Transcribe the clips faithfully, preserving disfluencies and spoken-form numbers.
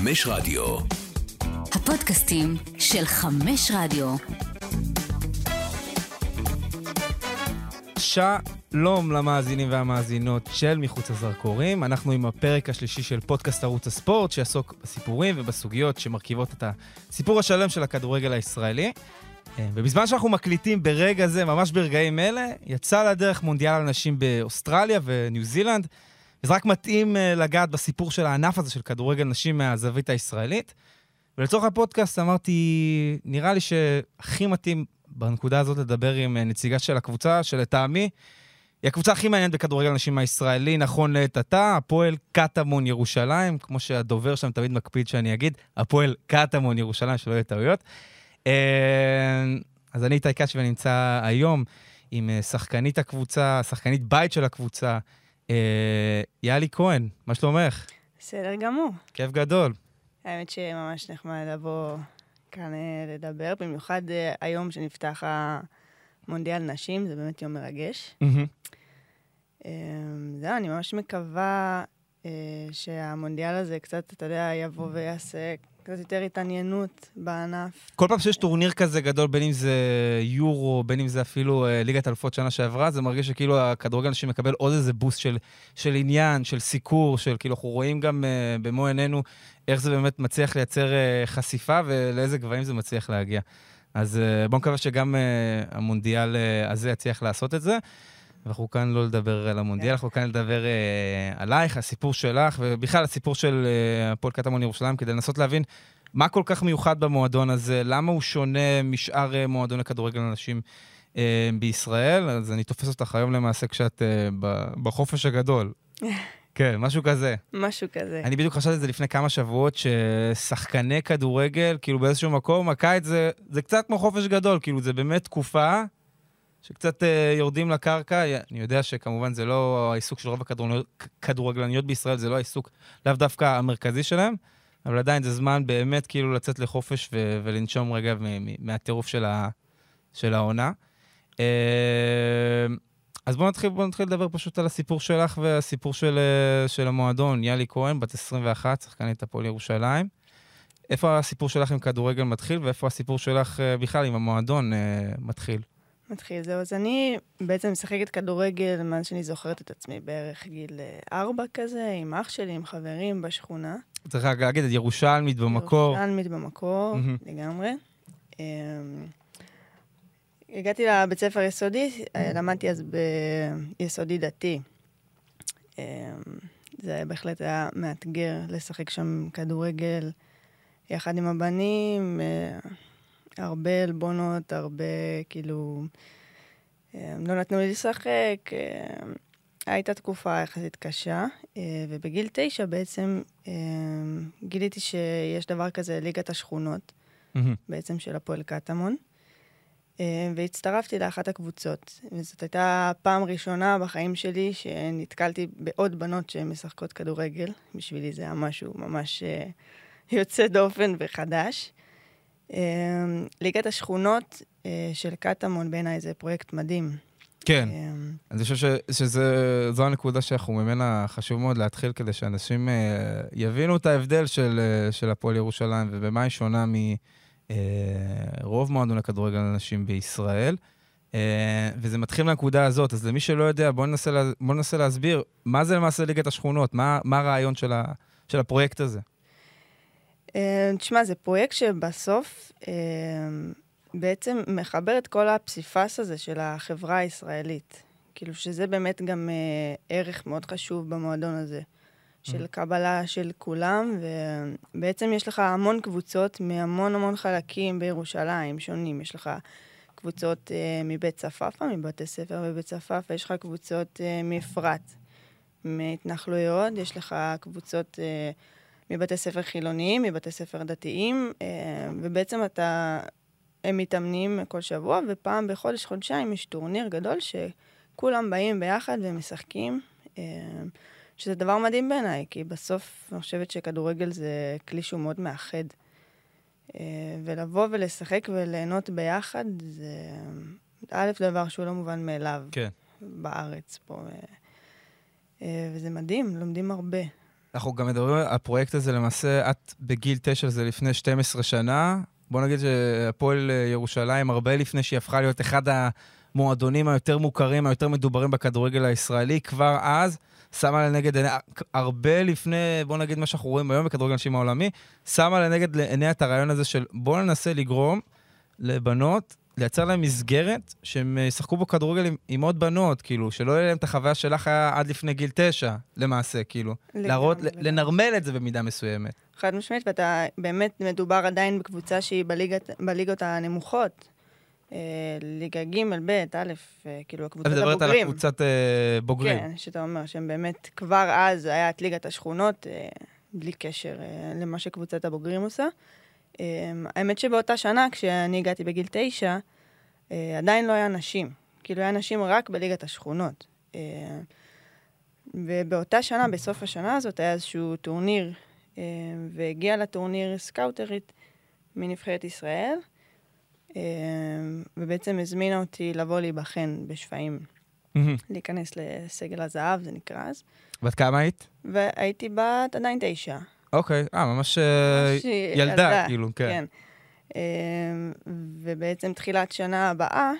חמש רדיו. הפודקאסטים של חמש רדיו. שלום למאזינים והמאזינות של מחוץ לזרקורים. אנחנו עם הפרק השלישי של פודקאסט ערוץ הספורט, שיעסוק בסיפורים ובסוגיות שמרכיבות את הסיפור השלם של הכדורגל הישראלי. ובזמן שאנחנו מקליטים ברגע זה, ממש ברגעים אלה, יצא לדרך מונדיאל הנשים באוסטרליה וניו זילנד, וזה רק מתאים לגעת בסיפור של הענף הזה של כדורגל נשים מהזווית הישראלית. ולצורך הפודקאסט אמרתי, נראה לי שהכי מתאים בנקודה הזאת לדבר עם נציגה של הקבוצה, של טעמי. היא הקבוצה הכי מעניינת בכדורגל הנשים הישראלי, נכון לעת עתה, הפועל קטמון ירושלים, כמו שהדובר שם תמיד מקפיד שאני אגיד, הפועל קטמון ירושלים, שלא יהיו טעויות. אז אני איתי קשי ונמצא היום עם שחקנית הקבוצה, שחקנית בית של הקבוצה, יאלי כהן, מה שלומך? בסדר גמור. כיף גדול. האמת שממש נחמד לבוא כאן לדבר, במיוחד היום שנפתח המונדיאל נשים, זה באמת יום מרגש. זהו, אני ממש מקווה שהמונדיאל הזה קצת, אתה יודע, יבוא ויעשה קצת יותר התעניינות בענף. כל פעם שיש טורניר כזה גדול, בין אם זה יורו, בין אם זה אפילו ליגת אלופות שנה שעברה, זה מרגיש שכאילו הכדורגל נשים מקבל עוד איזה בוסט של, של עניין, של סיקור, של כאילו אנחנו רואים גם uh, במו עינינו איך זה באמת מצליח לייצר uh, חשיפה ולאיזה גבעים זה מצליח להגיע. אז uh, בואו נקווה שגם uh, המונדיאל uh, הזה יצליח לעשות את זה. אנחנו כאן לא לדבר על המונדיאל, אנחנו כאן לדבר אה, עלייך, הסיפור שלך, ובכלל הסיפור של אה, הפועל קטמון ירושלים, כדי לנסות להבין מה כל כך מיוחד במועדון הזה, למה הוא שונה משאר אה, מועדון לכדורגל אנשים אה, בישראל. אז אני תופס אותך היום למעשה כשאת אה, בחופש הגדול. כן, משהו כזה. משהו כזה. אני בדיוק חשבתי את זה לפני כמה שבועות, ששחקני כדורגל, כאילו באיזשהו מקום, הקיץ זה, זה קצת כמו חופש גדול, כאילו זה באמת תקופה, שקצת יורדים לקרקע. אני יודע שכמובן זה לא העיסוק של רוב הכדורגלניות בישראל, זה לא העיסוק, לאו דווקא המרכזי שלהם, אבל עדיין זה זמן באמת כאילו לצאת לחופש ולנשום רגע מהטירוף של העונה. אז בואו נתחיל, בואו נתחיל לדבר פשוט על הסיפור שלך והסיפור של המועדון. יאלי כהן, בת עשרים ואחת, שחקנית הפועל ירושלים. איפה הסיפור שלך עם כדורגל מתחיל, ואיפה הסיפור שלך בכלל עם המועדון מתחיל? מתחיל, זהו. אז אני בעצם משחקת כדורגל, מאז שאני זוכרת את עצמי בערך גיל ארבע כזה, עם אח שלי, עם חברים בשכונה. צריך להגיד, את ירושלמית במקור. ירושלמית במקור, לגמרי. הגעתי לבית ספר יסודי, למדתי אז ביסודי דתי. זה בהחלט היה מאתגר לשחק שם כדורגל יחד עם הבנים, הרבה אלבונות, הרבה, כאילו, לא נתנו לי לשחק. הייתה תקופה יחסית קשה, ובגיל תשע בעצם גיליתי שיש דבר כזה, ליגת השכונות, בעצם של הפועל קטמון, והצטרפתי לאחת הקבוצות. וזאת הייתה פעם ראשונה בחיים שלי שנתקלתי בעוד בנות שמשחקות כדורגל. בשבילי זה היה משהו ממש יוצא דופן וחדש. ליגת השכונות של קטמון, בעיניי זה פרויקט מדהים. כן, אני חושב שזו הנקודה שאנחנו ממנה חשוב מאוד להתחיל, כדי שאנשים יבינו את ההבדל של הפועל ירושלים, ובמה היא שונה מרוב מועדון לכדורגל אנשים בישראל, וזה מתחיל מהנקודה הזאת. אז למי שלא יודע, בואו ננסה להסביר מה זה למעשה ליגת השכונות, מה הרעיון של הפרויקט הזה. תשמע, זה פרויקט שבסוף בעצם מחבר את כל הפסיפס הזה של החברה הישראלית. כאילו שזה באמת גם ערך מאוד חשוב במועדון הזה, של קבלה של כולם, ובעצם יש לך המון קבוצות מהמון המון חלקים בירושלים שונים. יש לך קבוצות מבית צפפה, מבתי ספר בבית צפפה, יש לך קבוצות מפרט, מהתנחלויות, יש לך קבוצות מבתי ספר חילוניים, מבתי ספר דתיים, ובעצם אתה, הם מתאמנים כל שבוע, ופעם בחודש, חודשיים, יש טורניר גדול שכולם באים ביחד ומשחקים, שזה דבר מדהים בעיניי, כי בסוף אני חושבת שכדורגל זה כלי שהוא מאוד מאחד, ולבוא ולשחק וליהנות ביחד, זה א' דבר שהוא לא מובן מאליו בארץ פה, וזה מדהים, לומדים הרבה. אנחנו גם מדברים, הפרויקט הזה למעשה, את בגיל תשע, זה לפני שתים עשרה שנה, בוא נגיד שהפועל ירושלים, הרבה לפני שהיא הפכה להיות אחד המועדונים היותר מוכרים, היותר מדוברים בכדורגל הישראלי, כבר אז, שמה לנגד, הרבה לפני, בוא נגיד מה שאנחנו רואים היום בכדורגל הנשים העולמי, שמה לנגד לעיני את הרעיון הזה של בוא ננסה לגרום לבנות, לייצר להם מסגרת, שהם ישחקו בו כדורגל עם, עם עוד בנות, כאילו, שלא יהיה להם את החוויה שלך עד לפני גיל תשע, למעשה, כאילו. לגמרי, להראות, לגמרי. לנרמל את זה במידה מסוימת. חד משמעית, ואתה באמת מדובר עדיין בקבוצה שהיא בליגת, בליגות הנמוכות. ליגה ג' ב' א', כאילו, הקבוצת הבוגרים. את מדברת על הקבוצת אה, בוגרים. כן, שאתה אומר, שהם באמת כבר אז היה את ליגת השכונות, אה, בלי קשר אה, למה שקבוצת הבוגרים עושה. האמת שבאותה שנה, כשאני הגעתי בגיל תשע, עדיין לא היה נשים. כאילו, היה נשים רק בליגת השכונות. ובאותה שנה, בסוף השנה הזאת, היה איזשהו טורניר, והגיע לטורניר סקאוטרית מנבחרת ישראל, ובעצם הזמינה אותי לבוא להיבחן בשפעים, להיכנס לסגל הזהב, זה נקרא אז. ואת כמה היית? והייתי בת עדיין תשע. אוקיי, אה, ממש ילדה, כאילו, כן. ובעצם תחילת שנה הבאה,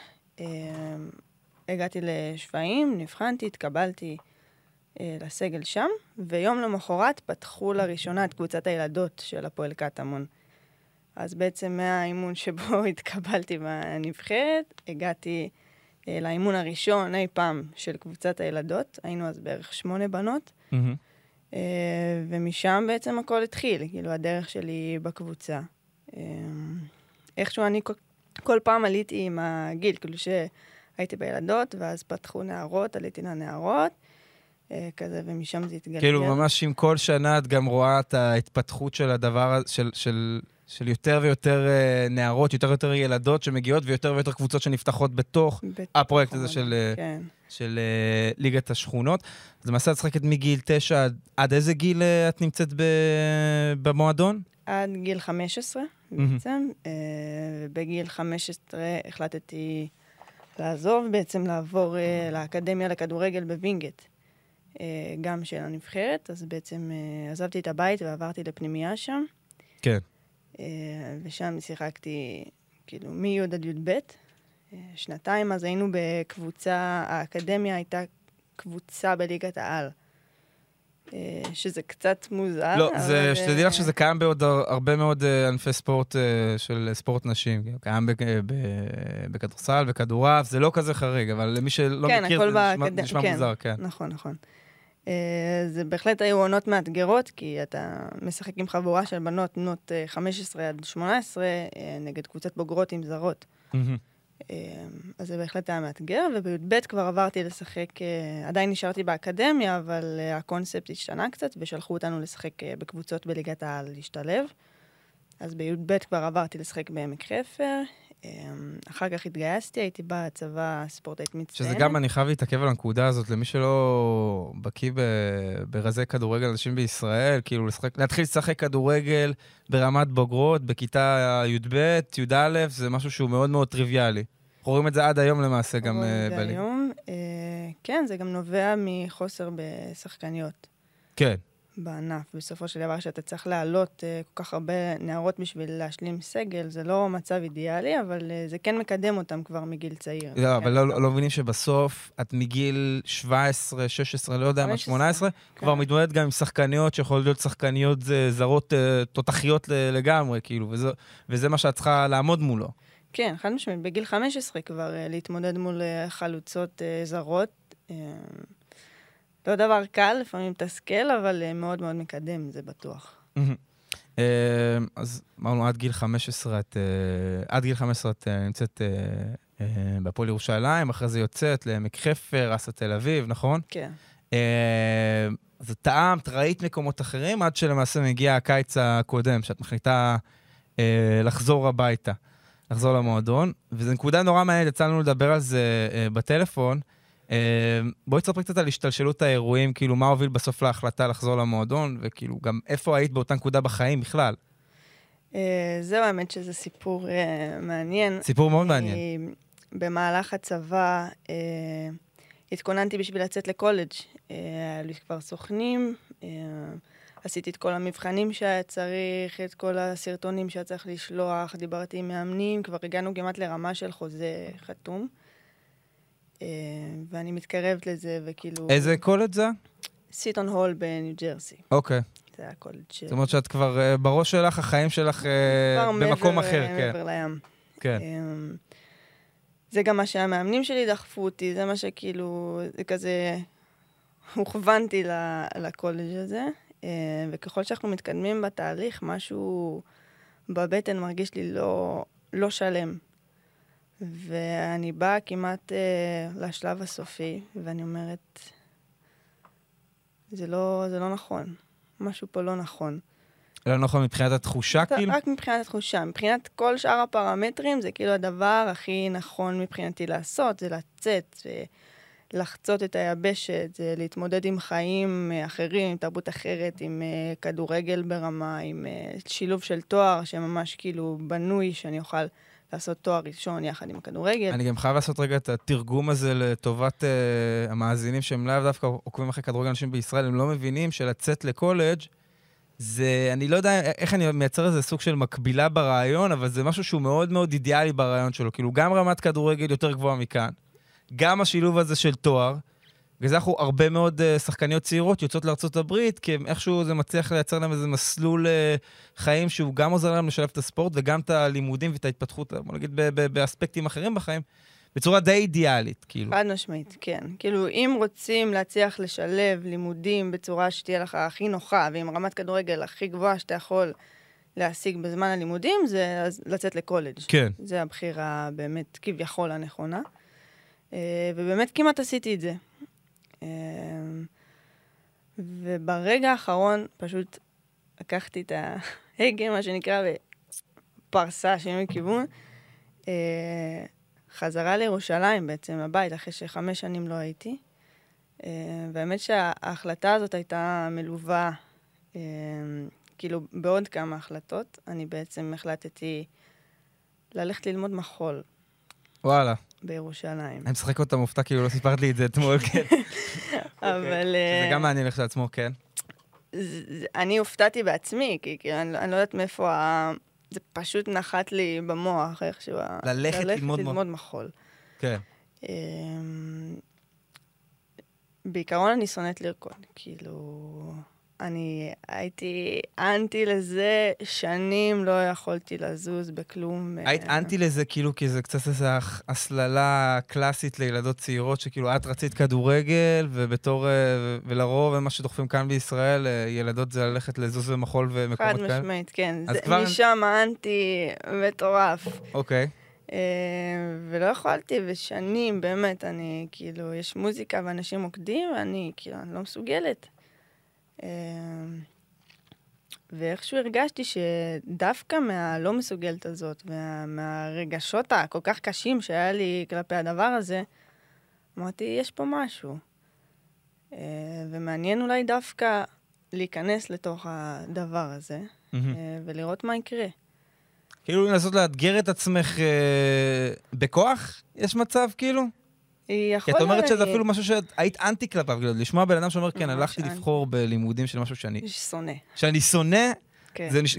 הגעתי לשפעים, נבחנתי, התקבלתי לסגל שם, ויום למחרת פתחו לראשונה את קבוצת הילדות של הפועל קטמון. אז בעצם מהאימון שבו התקבלתי בנבחרת, הגעתי לאימון הראשון אי פעם של קבוצת הילדות, היינו אז בערך שמונה בנות, ומשם בעצם הכל התחיל, כאילו הדרך שלי בקבוצה. איכשהו אני כל פעם עליתי עם הגיל, כאילו שהייתי בילדות, ואז פתחו נערות, עליתי לנערות, כזה, ומשם זה התגלגל. כאילו ממש עם כל שנה את גם רואה את ההתפתחות של הדבר, של, של, של יותר ויותר נערות, יותר ויותר ילדות שמגיעות, ויותר ויותר קבוצות שנפתחות בתוך הפרויקט הזה של... כן. של uh, ליגת השכונות. אז למעשה את שחקת מגיל תשע, עד, עד איזה גיל uh, את נמצאת ב, במועדון? עד גיל חמש עשרה, mm-hmm. בעצם. Uh, בגיל חמש עשרה החלטתי לעזוב, בעצם לעבור uh, לאקדמיה לכדורגל בווינגט, uh, גם של הנבחרת, אז בעצם uh, עזבתי את הבית ועברתי לפנימייה שם. כן. Uh, ושם שיחקתי, כאילו, מי יוד עד יוד בית, שנתיים, אז היינו בקבוצה, האקדמיה הייתה קבוצה בליגת העל, שזה קצת מוזר. לא, שתדעי לך שזה קיים בעוד הרבה מאוד ענפי ספורט של ספורט נשים, קיים בכדורסל, בכדורעף, זה לא כזה חריג, אבל למי שלא מכיר זה נשמע מוזר, כן. נכון, נכון. זה בהחלט היו עונות מאתגרות, כי אתה משחק עם חבורה של בנות בנות חמש עשרה עד שמונה עשרה, נגד קבוצת בוגרות עם זרות. אז זה בהחלט היה מאתגר, ובי"ב כבר עברתי לשחק, עדיין נשארתי באקדמיה, אבל הקונספט השתנה קצת, ושלחו אותנו לשחק בקבוצות בליגת העל להשתלב. אז בי"ב כבר עברתי לשחק בעמק חפר, אחר כך התגייסתי, הייתי בצבא ספורטאית מצטיינת. שזה גם, אני חייב להתעכב על הנקודה הזאת, למי שלא בקיא ברזי כדורגל אנשים בישראל, כאילו לשחק, להתחיל לשחק כדורגל ברמת בוגרות, בכיתה י"ב, י"א, זה משהו שהוא מאוד מאוד טריוויאלי. אנחנו רואים את זה עד היום למעשה גם בלי. כן, זה גם נובע מחוסר בשחקניות. כן. בענף, בסופו של דבר שאתה צריך לעלות uh, כל כך הרבה נערות בשביל להשלים סגל, זה לא מצב אידיאלי, אבל uh, זה כן מקדם אותם כבר מגיל צעיר. לא, כן אבל לא, לא, לא מבינים שבסוף את מגיל שבע עשרה, שש עשרה, לא יודע מה, שמונה עשרה, כן. כבר מתמודדת גם עם שחקניות שיכול להיות שחקניות זרות uh, תותחיות לגמרי, כאילו, וזה, וזה מה שאת צריכה לעמוד מולו. כן, חד משמעית, בגיל חמש עשרה כבר uh, להתמודד מול uh, חלוצות uh, זרות, uh, לא דבר קל, לפעמים תסכל, אבל מאוד מאוד מקדם, זה בטוח. אז אמרנו, עד גיל חמש עשרה, עד גיל חמש עשרה את נמצאת בפועל ירושלים, אחרי זה יוצאת לעמק חפר, עשה תל אביב, נכון? כן. אז טעמת, ראית מקומות אחרים, עד שלמעשה מגיע הקיץ הקודם, שאת מחליטה לחזור הביתה, לחזור למועדון, וזו נקודה נורא מעניינת, יצא לנו לדבר על זה בטלפון, בואי תספרי קצת על השתלשלות האירועים, כאילו מה הוביל בסוף להחלטה לחזור למועדון, וכאילו גם איפה היית באותה נקודה בחיים בכלל? זהו, האמת שזה סיפור מעניין. סיפור מאוד מעניין. במהלך הצבא התכוננתי בשביל לצאת לקולג', היו לי כבר סוכנים, עשיתי את כל המבחנים שהיה צריך, את כל הסרטונים שהיה צריך לשלוח, דיברתי עם מאמנים, כבר הגענו כמעט לרמה של חוזה חתום, ואני מתקרבת לזה, וכאילו... איזה קולג' זה? סיטון הול בניו ג'רסי. אוקיי. זה הקולג' של... זאת אומרת שאת כבר בראש שלך, החיים שלך במקום אחר, כן. כבר מעבר לים. כן. זה גם מה שהמאמנים שלי דחפו אותי, זה מה שכאילו, זה כזה... הוכוונתי לקולג' הזה, וככל שאנחנו מתקדמים בתהליך, משהו בבטן מרגיש לי לא, לא שלם. ואני באה כמעט לשלב הסופי, ואני אומרת, זה לא, זה לא נכון. משהו פה לא נכון. לא נכון מבחינת התחושה, כאילו? רק מבחינת התחושה. מבחינת כל שאר הפרמטרים, זה כאילו הדבר הכי נכון מבחינתי לעשות, זה לצאת, ו... לחצות את היבשת, זה להתמודד עם חיים אחרים, עם תרבות אחרת, עם uh, כדורגל ברמה, עם uh, שילוב של תואר שממש כאילו בנוי, שאני אוכל לעשות תואר ראשון יחד עם הכדורגל. אני גם חייב לעשות רגע את התרגום הזה לטובת uh, המאזינים, שהם לאו דווקא עוקבים אחרי כדורגל אנשים בישראל, הם לא מבינים שלצאת לקולג' זה, אני לא יודע איך אני מייצר איזה סוג של מקבילה ברעיון, אבל זה משהו שהוא מאוד מאוד אידיאלי ברעיון שלו, כאילו גם רמת כדורגל יותר גבוהה מכאן. גם השילוב הזה של תואר, בגלל זה אנחנו הרבה מאוד uh, שחקניות צעירות יוצאות לארצות הברית, כי איכשהו זה מצליח לייצר להם איזה מסלול uh, חיים, שהוא גם עוזר להם לשלב את הספורט, וגם את הלימודים ואת ההתפתחות, בוא נגיד, ב- ב- באספקטים אחרים בחיים, בצורה די אידיאלית, כאילו. חד משמעית, כן. כאילו, אם רוצים להצליח לשלב לימודים בצורה שתהיה לך הכי נוחה, ועם רמת כדורגל הכי גבוהה שאתה יכול להשיג בזמן הלימודים, זה לצאת לקולג'. כן. זה הבחירה באמת כביכול הנכונה. ובאמת כמעט עשיתי את זה. וברגע האחרון פשוט לקחתי את ההגה, מה שנקרא, בפרסה שהיא מכיוון, חזרה לירושלים בעצם, לבית, אחרי שחמש שנים לא הייתי. והאמת שההחלטה הזאת הייתה מלווה, כאילו בעוד כמה החלטות, אני בעצם החלטתי ללכת ללמוד מחול. וואלה. בירושלים. אני משחק אותה מופתע, כאילו לא סיפרת לי את זה אתמול, כן. אבל... שזה גם מעניין לך לעצמו, כן. אני הופתעתי בעצמי, כי אני לא יודעת מאיפה ה... זה פשוט נחת לי במוח, איכשהו... ללכת ללמוד מחול. כן. בעיקרון אני שונאת לרקוד, כאילו... אני הייתי אנטי לזה, שנים לא יכולתי לזוז בכלום. היית אנטי לזה כאילו, כי זה קצת איזו הסללה קלאסית לילדות צעירות, שכאילו את רצית כדורגל, ובתור, ולרוב מה שדוחפים כאן בישראל, ילדות זה ללכת לזוז ומחול ומקומות כאלה. חד משמעית, כן. זה משם האנטי מטורף. אוקיי. ולא יכולתי, ושנים באמת, אני כאילו, יש מוזיקה ואנשים מוקדים, ואני כאילו, אני לא מסוגלת. ואיכשהו הרגשתי שדווקא מהלא מסוגלת הזאת, מהרגשות הכל כך קשים שהיה לי כלפי הדבר הזה, אמרתי, יש פה משהו. ומעניין אולי דווקא להיכנס לתוך הדבר הזה, ולראות מה יקרה. כאילו לנסות לאתגר את עצמך בכוח? יש מצב כאילו? כי את אומרת שזה אפילו משהו שהיית אנטי כלפיו, לשמוע בן אדם שאומר, כן, הלכתי לבחור בלימודים של משהו שאני... ששונא. שאני שונא,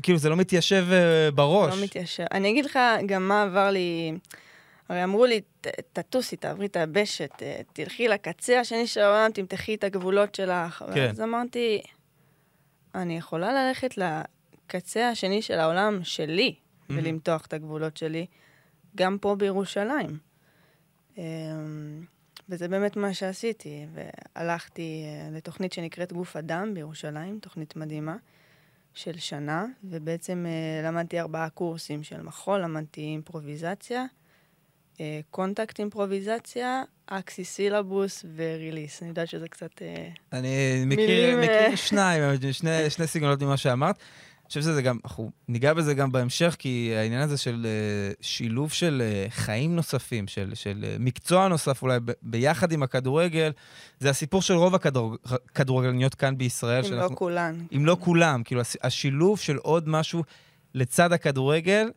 כאילו זה לא מתיישב בראש. לא מתיישב. אני אגיד לך גם מה עבר לי, הרי אמרו לי, תטוסי, תעברי את הבשת, תלכי לקצה השני של העולם, תמתחי את הגבולות שלך. אז אמרתי, אני יכולה ללכת לקצה השני של העולם שלי, ולמתוח את הגבולות שלי, גם פה בירושלים. וזה באמת מה שעשיתי, והלכתי לתוכנית שנקראת גוף אדם בירושלים, תוכנית מדהימה של שנה, ובעצם למדתי ארבעה קורסים של מחול, למדתי אימפרוביזציה, קונטקט אימפרוביזציה, אקסיס סילבוס וריליס. אני יודעת שזה קצת... אני מכיר שניים, שני סגנונות ממה שאמרת. אני חושב שזה גם, אנחנו ניגע בזה גם בהמשך, כי העניין הזה של שילוב של חיים נוספים, של, של מקצוע נוסף אולי ב, ביחד עם הכדורגל, זה הסיפור של רוב הכדורגלניות כאן בישראל. אם לא כולן. אם לא כולם, כאילו השילוב של עוד משהו לצד הכדורגל,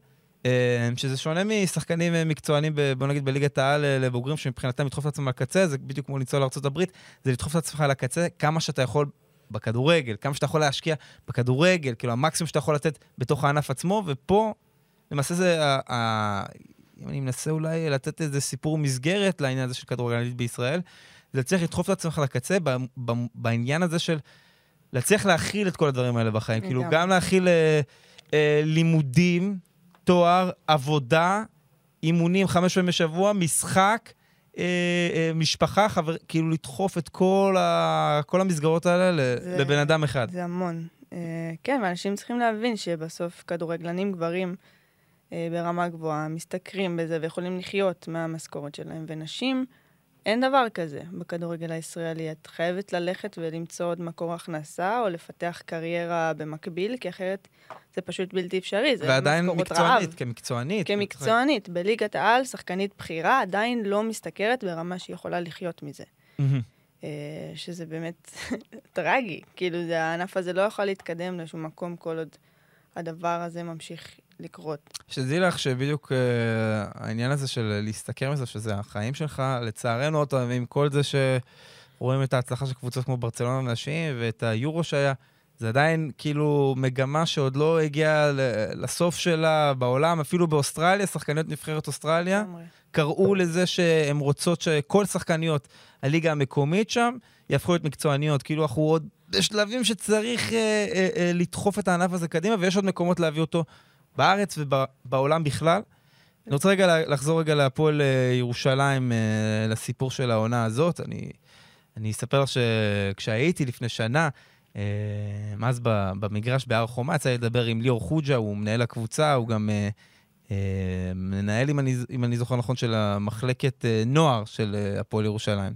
שזה שונה משחקנים מקצוענים, בוא נגיד בליגת העל לבוגרים, שמבחינתם לדחוף את עצמם על הקצה, זה בדיוק כמו לנסוע לארצות הברית, זה לדחוף את עצמך על הקצה כמה שאתה יכול בכדורגל, כמה שאתה יכול להשקיע בכדורגל, כאילו המקסימום שאתה יכול לתת בתוך הענף עצמו, ופה למעשה זה, אם אני מנסה אולי לתת איזה סיפור מסגרת לעניין הזה של כדורגלנית בישראל, זה צריך לדחוף את עצמך לקצה בעניין הזה של להצליח להכיל את כל הדברים האלה בחיים, כאילו גם להכיל לימודים, תואר, עבודה, אימונים חמש פעמים בשבוע, משחק, משפחה, חבר, כאילו לדחוף את כל ה, כל המסגרות האלה לבן אדם אחד. זה המון. כן, ואנשים צריכים להבין שבסוף כדורגלנים גברים ברמה גבוהה מסתכרים בזה ויכולים לחיות מהמשכורת שלהם, ונשים, אין דבר כזה בכדורגל הישראלי. את חייבת ללכת ולמצוא עוד מקור הכנסה, או לפתח קריירה במקביל, כי אחרת זה פשוט בלתי אפשרי. ועדיין מקצוענית, כמקצוענית. כמקצוענית. בליגת העל, שחקנית בחירה, עדיין לא מסתכרת ברמה שהיא יכולה לחיות מזה. שזה באמת טרגי. כאילו, הענף הזה לא יכול להתקדם לשום מקום, כל עוד הדבר הזה ממשיך לקרות. שתדעי לך שבדיוק העניין הזה של להסתכר מזה, שזה החיים שלך, לצערנו אותו, ועם כל זה שרואים את ההצלחה של קבוצות כמו ברצלונה נשים, ואת היורו שהיה, זה עדיין כאילו מגמה שעוד לא הגיעה לסוף שלה בעולם, אפילו באוסטרליה, שחקניות נבחרת אוסטרליה, קראו לזה שהן רוצות שכל שחקניות הליגה המקומית שם, יהפכו להיות מקצועניות, כאילו אנחנו עוד בשלבים שצריך אה, אה, אה, לדחוף את הענף הזה קדימה, ויש עוד מקומות להביא אותו בארץ ובעולם בכלל. אני רוצה רגע לחזור רגע להפועל ירושלים, לסיפור של העונה הזאת. אני, אני אספר לך שכשהייתי לפני שנה, אז במגרש בהר חומה, צריך לדבר עם ליאור חוג'ה, הוא מנהל הקבוצה, הוא גם מנהל, אם אני, אם אני זוכר נכון, של המחלקת נוער של הפועל ירושלים.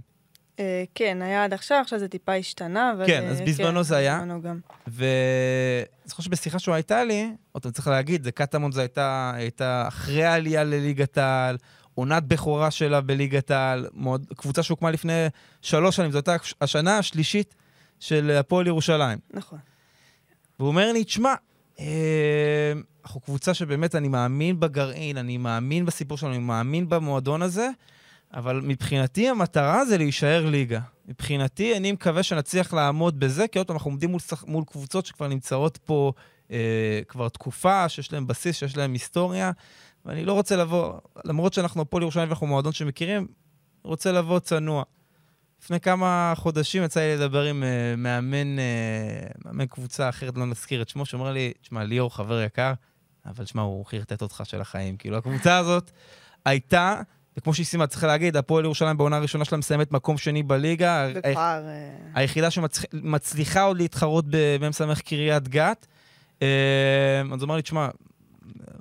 כן, היה עד עכשיו, עכשיו זה טיפה השתנה. כן, אז בזמנו זה היה. ואני חושב שבשיחה שהוא הייתה לי, אותם צריך להגיד, זה קטמון, זה הייתה אחרי העלייה לליגת העל, עונת בכורה שלה בליגת העל, קבוצה שהוקמה לפני שלוש שנים, זו הייתה השנה השלישית של הפועל ירושלים. נכון. והוא אומר לי, תשמע, אנחנו קבוצה שבאמת אני מאמין בגרעין, אני מאמין בסיפור שלנו, אני מאמין במועדון הזה, אבל מבחינתי המטרה זה להישאר ליגה. מבחינתי אני מקווה שנצליח לעמוד בזה, כי אנחנו עומדים מול, מול קבוצות שכבר נמצאות פה אה, כבר תקופה, שיש להם בסיס, שיש להם היסטוריה, ואני לא רוצה לבוא, למרות שאנחנו פה לירושלים ואנחנו מועדון שמכירים, רוצה לבוא צנוע. לפני כמה חודשים יצא לי לדבר עם אה, מאמן, אה, מאמן קבוצה אחרת, לא נזכיר את שמו, שאומר לי, תשמע, ליאור חבר יקר, אבל תשמע, הוא חרטט אותך של החיים. כאילו הקבוצה הזאת הייתה, וכמו שהסימה, צריך להגיד, הפועל ירושלים בעונה הראשונה שלה מסיימת מקום שני בליגה. בכפר. היחידה שמצליחה עוד להתחרות במסמך קריית גת. אז אומר לי, תשמע,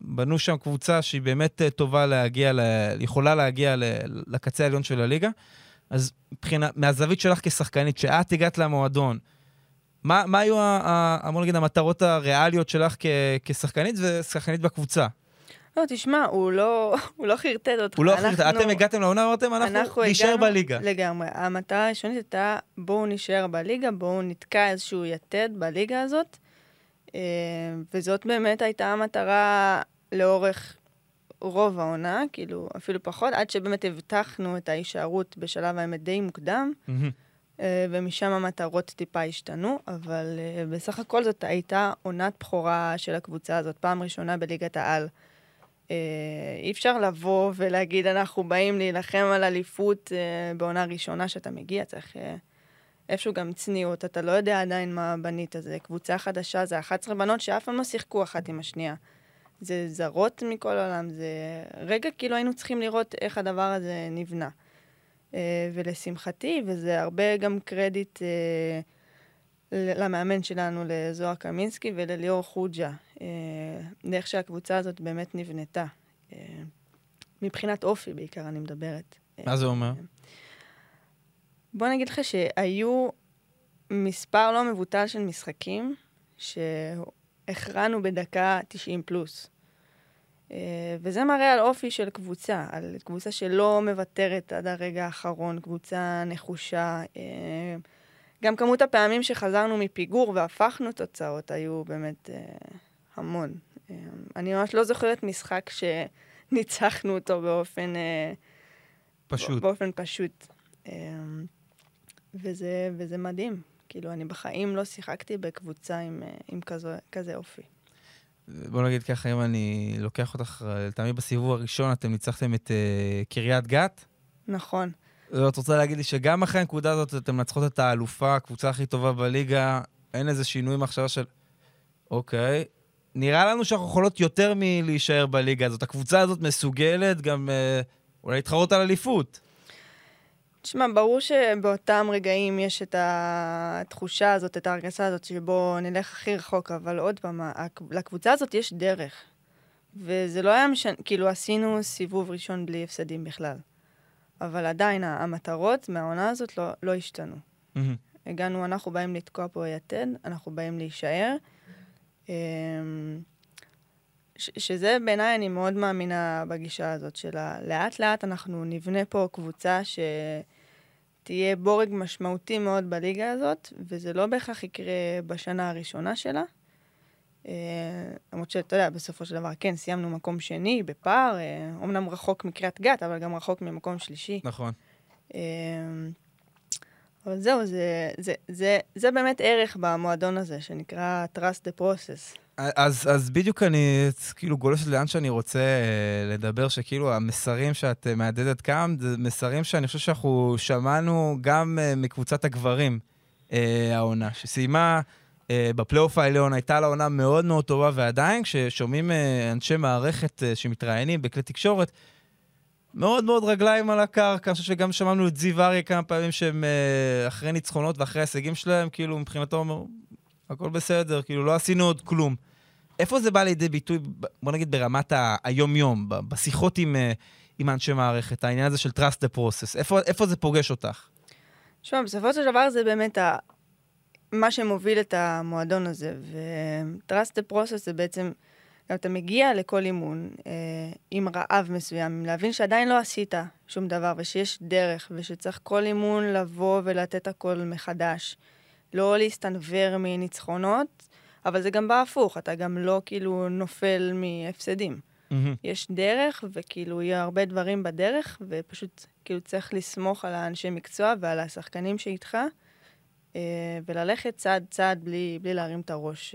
בנו שם קבוצה שהיא באמת טובה להגיע, יכולה להגיע לקצה העליון של הליגה. אז מהזווית שלך כשחקנית, שאת הגעת למועדון, מה היו המטרות הריאליות שלך כשחקנית ושחקנית בקבוצה? לא, תשמע, הוא לא, הוא לא חרטט אותך. הוא לא חרטט, אתם הגעתם לעונה, אמרתם, אנחנו נשאר בליגה. לגמרי. המטרה הראשונית הייתה, בואו נשאר בליגה, בואו נתקע איזשהו יתד בליגה הזאת, וזאת באמת הייתה המטרה לאורך רוב העונה, כאילו, אפילו פחות, עד שבאמת הבטחנו את ההישארות בשלב האמת די מוקדם, ומשם המטרות טיפה השתנו, אבל בסך הכל זאת הייתה עונת בחורה של הקבוצה הזאת, פעם ראשונה בליגת העל. אי אפשר לבוא ולהגיד, אנחנו באים להילחם על אליפות בעונה ראשונה שאתה מגיע, צריך איפשהו גם צניעות, אתה לא יודע עדיין מה בנית, זה קבוצה חדשה, זה אחת עשרה בנות שאף פעם לא שיחקו אחת עם השנייה, זה זרות מכל העולם, זה רגע כאילו היינו צריכים לראות איך הדבר הזה נבנה, ולשמחתי, וזה הרבה גם קרדיט למאמן שלנו, לזוהר קמינסקי ולליאור חוג'ה, דרך שהקבוצה הזאת באמת נבנתה. מבחינת אופי בעיקר אני מדברת. מה זה אומר? בוא נגיד לך שהיו מספר לא מבוטל של משחקים שהכרענו בדקה תשעים פלוס. וזה מראה על אופי של קבוצה, על קבוצה שלא מוותרת עד הרגע האחרון, קבוצה נחושה, גם כמות הפעמים שחזרנו מפיגור והפכנו תוצאות היו באמת אה, המון. אה, אני ממש לא זוכרת משחק שניצחנו אותו באופן אה, פשוט. באופן פשוט. אה, וזה, וזה מדהים. כאילו, אני בחיים לא שיחקתי בקבוצה עם, עם כזה, כזה אופי. בוא נגיד ככה, היום אני לוקח אותך, לתעמי בסיבוב הראשון, אתם ניצחתם את uh, קריית גת? נכון. ואת רוצה להגיד לי שגם אחרי הנקודה הזאת, אתם נצחות את האלופה, הקבוצה הכי טובה בליגה, אין איזה שינוי מחשבה של, אוקיי, נראה לנו שאנחנו יכולות יותר מלהישאר בליגה הזאת. הקבוצה הזאת מסוגלת גם אה, אולי להתחרות על אליפות. תשמע, ברור שבאותם רגעים יש את התחושה הזאת, את ההרגשה הזאת, שבו נלך הכי רחוק, אבל עוד פעם, לקבוצה הזאת יש דרך. וזה לא היה משנה, כאילו עשינו סיבוב ראשון בלי הפסדים בכלל. אבל עדיין המטרות מהעונה הזאת לא, לא השתנו. Mm-hmm. הגענו, אנחנו באים לתקוע פה יתד, אנחנו באים להישאר, ש- שזה בעיניי אני מאוד מאמינה בגישה הזאת שלה. לאט לאט אנחנו נבנה פה קבוצה שתהיה בורג משמעותי מאוד בליגה הזאת, וזה לא בהכרח יקרה בשנה הראשונה שלה. למרות שאתה יודע, בסופו של דבר, כן, סיימנו מקום שני בפער, אומנם רחוק מקריית גת, אבל גם רחוק ממקום שלישי. נכון. אבל זהו, זה, זה, זה, זה באמת ערך במועדון הזה, שנקרא Trust the Process. אז, אז בדיוק אני, כאילו, גולשת לאן שאני רוצה לדבר, שכאילו המסרים שאת מעדדת כאן, זה מסרים שאני חושב שאנחנו שמענו גם מקבוצת הגברים, העונה, שסיימה בפלייאוף העליון, הייתה לה עונה מאוד מאוד טובה, ועדיין כששומעים אנשי מערכת שמתראיינים בכלי תקשורת, מאוד מאוד רגליים על הקרקע, אני חושב שגם שמענו את זיו אריה כמה פעמים שהם אחרי ניצחונות ואחרי ההישגים שלהם, כאילו מבחינתו אומר, הכל בסדר, כאילו לא עשינו עוד כלום. איפה זה בא לידי ביטוי, בוא נגיד ברמת היום-יום, בשיחות עם, עם אנשי מערכת, העניין הזה של Trust the Process, איפה, איפה זה פוגש אותך? תשמע, בסופו של דבר זה באמת ה... מה שמוביל את המועדון הזה, ו-Trust the Process זה בעצם... אתה מגיע לכל אימון אה, עם רעב מסוים, להבין שעדיין לא עשית שום דבר, ושיש דרך, ושצריך כל אימון לבוא ולתת הכל מחדש. לא להסתנבר מניצחונות, אבל זה גם בהפוך, אתה גם לא כאילו נופל מהפסדים. Mm-hmm. יש דרך, וכאילו יהיו הרבה דברים בדרך, ופשוט כאילו צריך לסמוך על האנשי מקצוע ועל השחקנים שאיתך, וללכת צעד צעד בלי, בלי להרים את הראש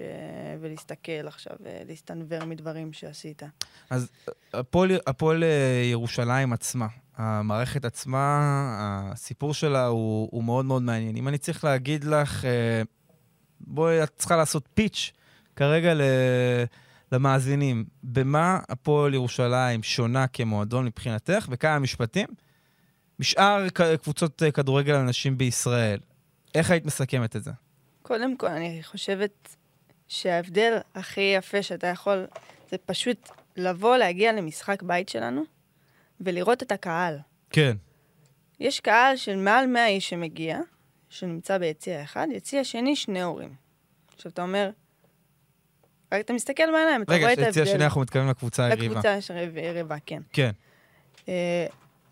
ולהסתכל עכשיו, להסתנבר מדברים שעשית. אז הפועל, הפועל ירושלים עצמה, המערכת עצמה, הסיפור שלה הוא, הוא מאוד מאוד מעניין. אם אני צריך להגיד לך, בואי, את צריכה לעשות פיץ' כרגע למאזינים. במה הפועל ירושלים שונה כמועדון מבחינתך, בכמה משפטים, משאר קבוצות כדורגל אנשים בישראל? איך היית מסכמת את זה? קודם כל, אני חושבת שההבדל הכי יפה שאתה יכול, זה פשוט לבוא, להגיע למשחק בית שלנו, ולראות את הקהל. כן. יש קהל של מעל מאה איש שמגיע, שנמצא ביציע אחד, יציע שני שני הורים. עכשיו, אתה אומר, רק אתה מסתכל בעיניים, אתה רואה את ההבדל. רגע, יציע שני, אנחנו מתכוונים לקבוצה הריבה. לקבוצה הריבה, כן. כן.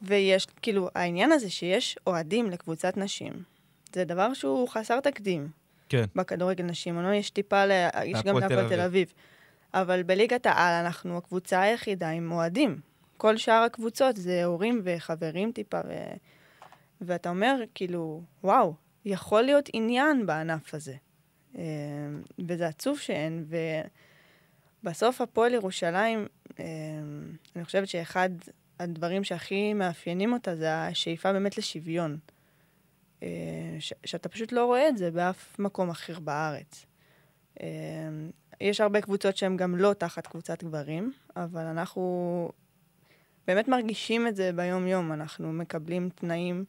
ויש, כאילו, העניין הזה שיש אוהדים לקבוצת נשים, זה דבר שהוא חסר תקדים. כן. בכדורגל נשים, לא יש טיפה, יש גם להפועל תל אביב. אבל בליגת העל אנחנו הקבוצה היחידה עם מועדים. כל שאר הקבוצות זה הורים וחברים טיפה, ו... ואתה אומר, כאילו, וואו, יכול להיות עניין בענף הזה. וזה עצוב שאין, ובסוף הפועל ירושלים, אני חושבת שאחד הדברים שהכי מאפיינים אותה זה השאיפה באמת לשוויון. ש- שאתה פשוט לא רואה את זה באף מקום אחר בארץ. יש הרבה קבוצות שהן גם לא תחת קבוצת גברים, אבל אנחנו באמת מרגישים את זה ביום יום, אנחנו מקבלים תנאים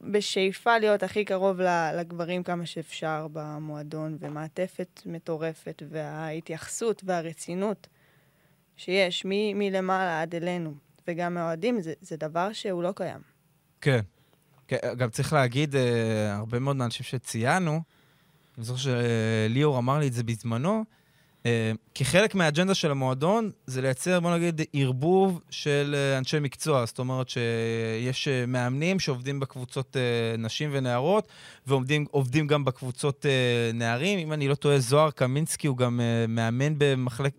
בשאיפה להיות הכי קרוב לגברים כמה שאפשר במועדון, ומעטפת מטורפת, וההתייחסות והרצינות שיש מ- מלמעלה עד אלינו, וגם מהועדים, זה-, זה דבר שהוא לא קיים. כן. גם צריך להגיד, הרבה מאוד מאנשים שציינו, אני זוכר שליאור אמר לי את זה בזמנו, כחלק מהאג'נדה של המועדון, זה לייצר, בוא נגיד, ערבוב של אנשי מקצוע. זאת אומרת שיש מאמנים שעובדים בקבוצות נשים ונערות, ועובדים גם בקבוצות נערים. אם אני לא טועה, זוהר קמינסקי הוא גם מאמן במחלק...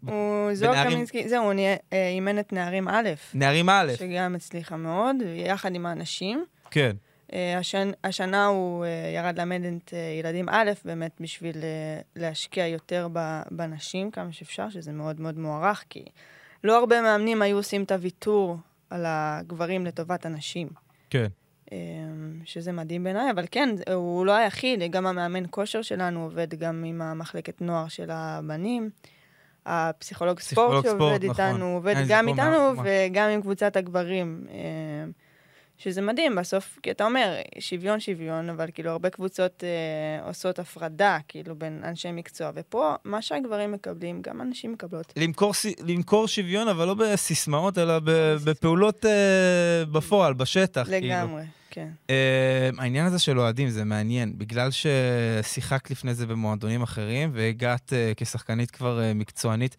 זוהר קמינסקי, זהו, הוא אימן את נערים א', נערים א', שגם הצליחה מאוד, יחד עם האנשים. כן. השנה הוא ירד למדנת ילדים א', באמת בשביל להשקיע יותר בנשים, כמה שאפשר, שזה מאוד מאוד מוערך, כי לא הרבה מאמנים היו עושים את הוויתור על הגברים לטובת הנשים. כן. שזה מדהים בעיניי, אבל כן, הוא לא היחיד, גם המאמן כושר שלנו עובד גם עם המחלקת נוער של הבנים, הפסיכולוג ספורט שעובד איתנו, עובד גם איתנו וגם עם קבוצת הגברים, שזה מדהים, בסוף, כי אתה אומר, שוויון שוויון, אבל כאילו הרבה קבוצות אה, עושות הפרדה, כאילו בין אנשי מקצוע, ופה מה שהגברים מקבלים, גם אנשים מקבלות. למכור, למכור שוויון, אבל לא בסיסמאות, אלא בפעולות אה, בפועל, בשטח. לגמרי, כאילו. כן. אה, העניין הזה של אוהדים זה מעניין, בגלל ששיחק לפני זה במועדונים אחרים, והגעת אה, כשחקנית כבר אה, מקצוענית,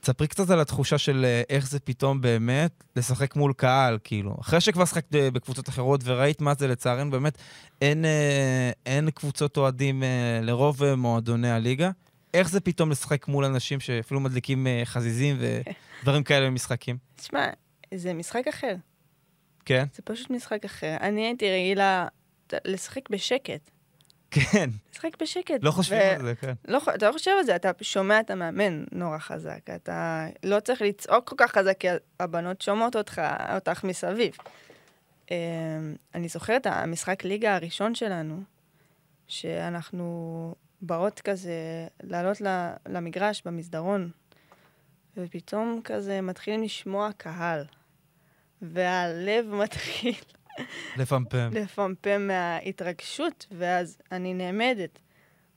תספרי קצת על התחושה של איך זה פתאום באמת לשחק מול קהל, כאילו. אחרי שכבר שחקת בקבוצות אחרות וראית מה זה לצערנו, באמת אין, אין קבוצות אוהדים לרוב מועדוני הליגה. איך זה פתאום לשחק מול אנשים שאפילו מדליקים חזיזים ודברים כאלה במשחקים? תשמע, זה משחק אחר. כן? זה פשוט משחק אחר. אני הייתי רגילה לשחק בשקט. כן. לשחק בשקט. לא חושבים ו... על זה, כן. לא, אתה לא חושב על זה, אתה שומע את המאמן נורא חזק, אתה לא צריך לצעוק כל כך חזק, כי הבנות שומעות אותך, אותך מסביב. אני זוכרת, המשחק ליגה הראשון שלנו, שאנחנו באות כזה לעלות למגרש במסדרון, ופתאום כזה מתחילים לשמוע קהל, והלב מתחיל... לפמפם. לפמפם מההתרגשות, ואז אני נעמדת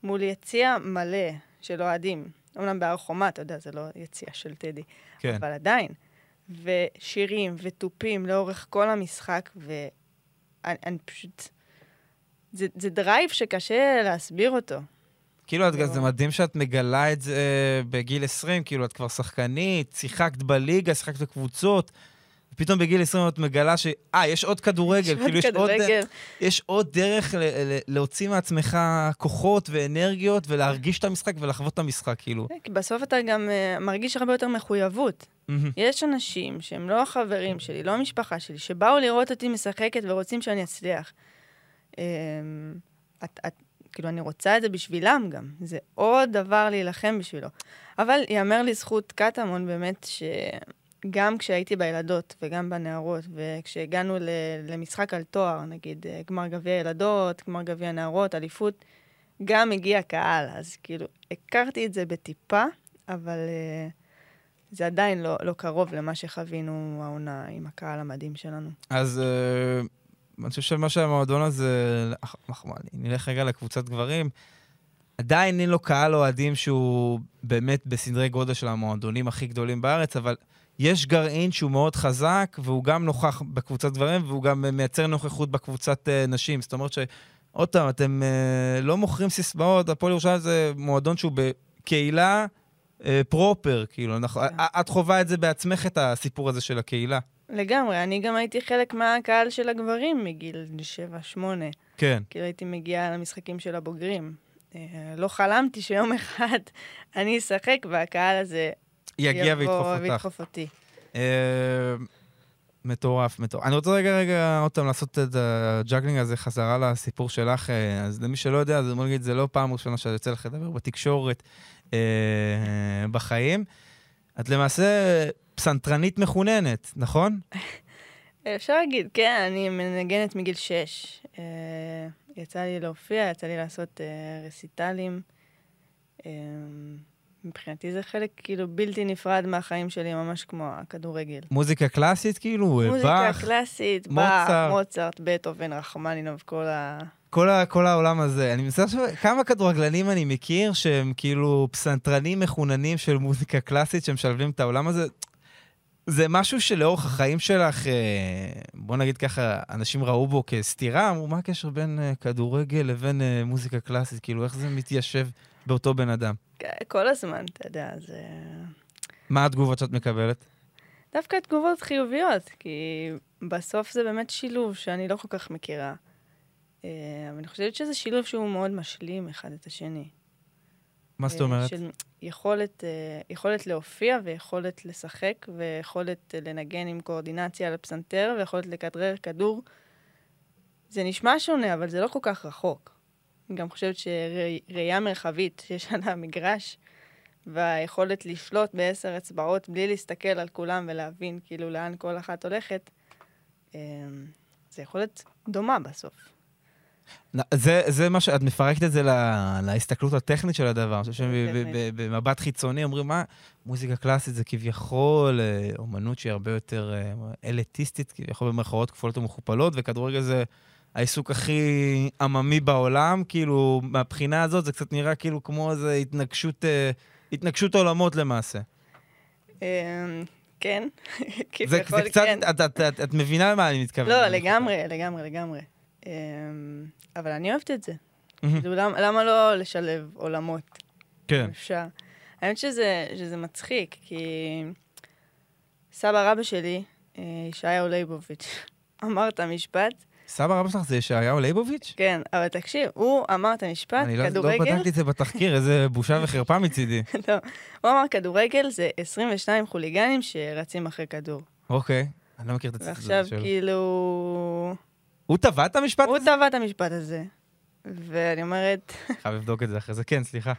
מול יציע מלא של אוהדים. אומנם בהר חומה, אתה יודע, זה לא יציע של טדי, כן. אבל עדיין. ושירים וטופים לאורך כל המשחק, ואני אני פשוט... זה, זה דרייב שקשה להסביר אותו. כאילו, את, זה מדהים שאת מגלה את זה בגיל עשרים, כאילו, את כבר שחקנית, שיחקת בליגה, שיחקת בקבוצות, פתאום בגיל עשרים את מגלה ש... אה, יש עוד כדורגל. יש כאילו עוד כדורגל. יש עוד דרך ל- ל- להוציא מעצמך כוחות ואנרגיות, ולהרגיש את המשחק ולחוות את המשחק, כאילו. כי בסוף אתה גם uh, מרגיש הרבה יותר מחויבות. Mm-hmm. יש אנשים שהם לא החברים שלי, לא המשפחה שלי, שבאו לראות אותי משחקת ורוצים שאני אצליח. Um, את, את, כאילו, אני רוצה את זה בשבילם גם. זה עוד דבר להילחם בשבילו. אבל יאמר לזכות קטמון באמת ש... גם כשהייתי בילדות וגם בנערות, וכשהגענו למשחק על תואר, נגיד, גמר גביע ילדות, גמר גביע נערות, אליפות, גם הגיע קהל, אז כאילו, הכרתי את זה בטיפה, אבל זה עדיין לא, לא קרוב למה שחווינו העונה עם הקהל המדהים שלנו. אז אני חושב שמה שהמועדון הזה, נלך רגע לקבוצת גברים, עדיין אין לו קהל אוהדים שהוא באמת בסדרי גודל של המועדונים הכי גדולים בארץ, אבל... יש גרעין שהוא מאוד חזק, והוא גם נוכח בקבוצת גברים, והוא גם מייצר נוכחות בקבוצת uh, נשים. זאת אומרת שעוד פעם, אתם uh, לא מוכרים סיסמאות, הפועל ירושלים זה מועדון שהוא בקהילה uh, פרופר, כאילו. אנחנו, את חווה את זה בעצמך, את הסיפור הזה של הקהילה. לגמרי, אני גם הייתי חלק מהקהל של הגברים מגיל שבע שמונה. כן. כאילו הייתי מגיעה למשחקים של הבוגרים. Uh, לא חלמתי שיום אחד אני אשחק, והקהל הזה... יגיע ויתחוף אותי. מטורף, מטורף. אני רוצה רגע, רגע, אותם לעשות את הג'אגלינג הזה חזרה לסיפור שלך, אז למי שלא יודע, אז אני מגיד, זה לא פעם ראשונה שאני יוצא לך לדבר בתקשורת בחיים. את למעשה פסנתרנית מחוננת, נכון? אפשר להגיד, כן, אני מנגנת מגיל שש. יצא לי להופיע, יצא לי לעשות רסיטלים. מבחינתי זה חלק כאילו בלתי נפרד מהחיים שלי, ממש כמו הכדורגל. מוזיקה קלאסית כאילו? מוזיקה קלאסית, באך, מוצרט, בטהובן, רחמנינוב, כל ה... כל העולם הזה. אני מנסה עכשיו, כמה כדורגלנים אני מכיר שהם כאילו פסנתרנים מחוננים של מוזיקה קלאסית, שהם משלבים את העולם הזה. זה משהו שלאורך החיים שלך, בוא נגיד ככה, אנשים ראו בו כסתירה, אמרו, מה הקשר בין כדורגל לבין מוזיקה קלאסית? כאילו, איך זה מתיישב באותו בן אדם? כל הזמן, אתה יודע, זה... מה התגובות שאת מקבלת? דווקא התגובות חיוביות, כי בסוף זה באמת שילוב שאני לא כל כך מכירה. אבל אני חושבת שזה שילוב שהוא מאוד משלים אחד את השני. מה זאת אומרת? של יכולת, יכולת להופיע ויכולת לשחק, ויכולת לנגן עם קואורדינציה לפסנתר, ויכולת לכדרר כדור. זה נשמע שונה, אבל זה לא כל כך רחוק. אני גם חושבת שראייה מרחבית שיש על המגרש, והיכולת לשלוט בעשר אצבעות בלי להסתכל על כולם ולהבין כאילו לאן כל אחת הולכת, זה יכולת דומה בסוף. זה, זה מה שאת מפרקת את זה לה, להסתכלות הטכנית של הדבר, שבמבט חיצוני אומרים, מה, מוזיקה קלאסית זה כביכול אומנות שהיא הרבה יותר אליטיסטית, כביכול במרכאות כפולות ומכופלות, וכדורגל זה העיסוק הכי עממי בעולם, כאילו, מהבחינה הזאת זה קצת נראה כאילו כמו איזו התנגשות, התנגשות עולמות למעשה. כן, כביכול כן. את מבינה מה אני מתכוון? לא, לגמרי, לגמרי, לגמרי. אבל אני אוהבת את זה. למה לא לשלב עולמות? כן. אפשר. האמת שזה מצחיק, כי סבא רבא שלי, ישעיהו ליבוביץ', אמר את המשפט. סבא רבא שלך זה ישעיהו ליבוביץ'? כן, אבל תקשיב, הוא אמר את המשפט, כדורגל... אני לא בדקתי את זה בתחקיר, איזה בושה וחרפה מצידי. לא, הוא אמר כדורגל זה עשרים ושניים חוליגנים שרצים אחרי כדור. אוקיי, אני לא מכיר את הציטוט הזה שלו. ועכשיו כאילו... הוא טבע את המשפט הזה? הוא טבע את המשפט הזה. ואני אומרת... חייב לבדוק את זה אחרי זה. כן, סליחה.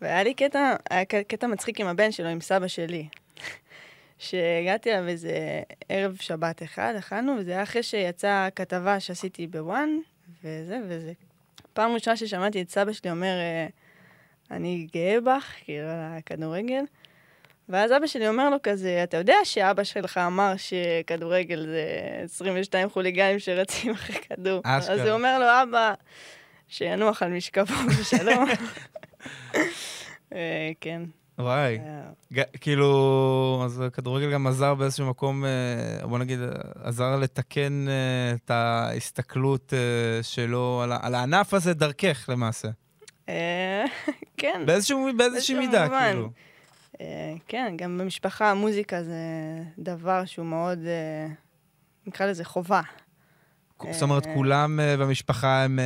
והיה לי קטע, היה קטע מצחיק עם הבן שלו, עם סבא שלי. שהגעתי אליו איזה ערב שבת אחד, אכלנו, וזה היה אחרי שיצאה כתבה שעשיתי בוואן, וזה וזה. פעם ראשונה ששמעתי את סבא שלי אומר, אני גאה בך, כאילו על הכדורגל. ואז אבא שלי אומר לו כזה, אתה יודע שאבא שלך אמר שכדורגל זה עשרים ושניים חוליגנים שרצים אחרי כדור. אז הוא אומר לו, אבא, שינוח על משקפו בשלום. כן. וואי. כאילו, אז כדורגל גם עזר באיזשהו מקום, בוא נגיד, עזר לתקן את ההסתכלות שלו על הענף הזה דרכך למעשה. כן. באיזושהי מידה, כאילו. כן, גם במשפחה המוזיקה זה דבר שהוא מאוד, נקרא לזה חובה. זאת אומרת, כולם במשפחה הם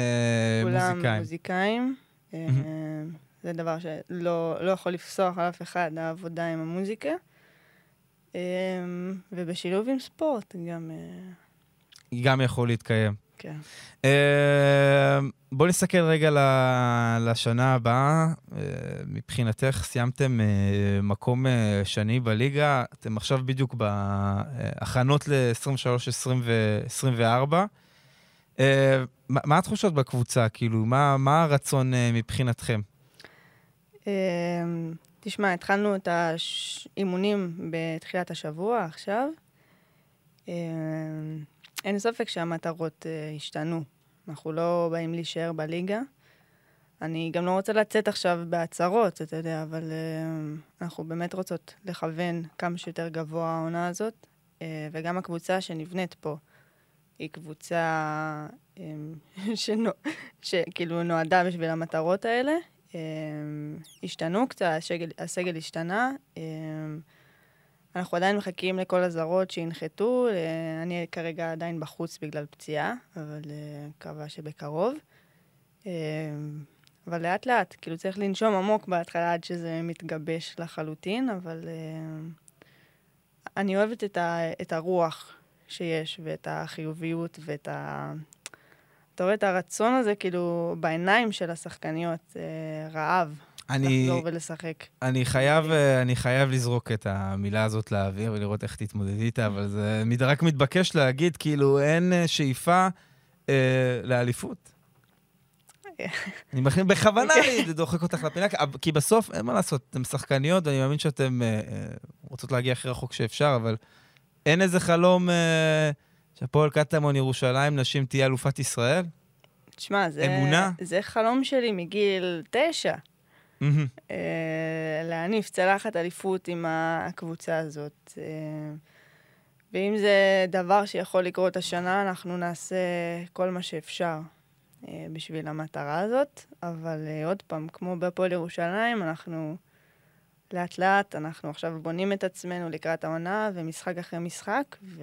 מוזיקאים. כולם מוזיקאים. זה דבר שלא יכול לפסוח על אף אחד, העבודה עם המוזיקה. ובשילוב עם ספורט גם... גם יכול להתקיים. כן. בואו נסתכל רגע לשנה הבאה. מבחינתך סיימתם מקום שני בליגה. אתם עכשיו בדיוק בהכנות ל-עשרים ושלוש עשרים וארבע. מה התחושות בקבוצה? כאילו, מה הרצון מבחינתכם? תשמע, התחלנו את האימונים בתחילת השבוע עכשיו. אין ספק שהמטרות השתנו. אנחנו לא באים להישאר בליגה. אני גם לא רוצה לצאת עכשיו בהצהרות, אתה יודע, אבל אנחנו באמת רוצות לכוון כמה שיותר גבוה העונה הזאת, וגם הקבוצה שנבנית פה היא קבוצה שכאילו נועדה בשביל המטרות האלה. השתנו קצת, הסגל השתנה. אנחנו עדיין מחכים לכל הזרות שהנחתו, אני כרגע עדיין בחוץ בגלל פציעה, אבל מקווה שבקרוב. אבל לאט לאט, כאילו צריך לנשום עמוק בהתחלה עד שזה מתגבש לחלוטין, אבל אני אוהבת את, ה, את הרוח שיש, ואת החיוביות, ואת ה... אתה רואה את הרצון הזה, כאילו בעיניים של השחקניות, רעב. לחזור ולשחק. אני חייב, אני חייב לזרוק את המילה הזאת לאוויר ולראות איך תתמודד איתה, אבל זה רק מתבקש להגיד, כאילו אין שאיפה לאליפות. אני מכין בכוונה לדוחק אותך לפינה, כי בסוף אין מה לעשות, אתם שחקניות, ואני מאמין שאתם רוצות להגיע הכי רחוק שאפשר, אבל אין איזה חלום שהפועל קטמון ירושלים, נשים תהיה אלופת ישראל? תשמע, זה חלום שלי מגיל תשע. להניף צלחת אליפות עם הקבוצה הזאת, ואם זה דבר שיכול לקרות השנה, אנחנו נעשה כל מה שאפשר בשביל המטרה הזאת. אבל עוד פעם, כמו בפועל ירושלים, אנחנו לאט לאט, אנחנו עכשיו בונים את עצמנו לקראת העונה ומשחק אחרי משחק, ואתה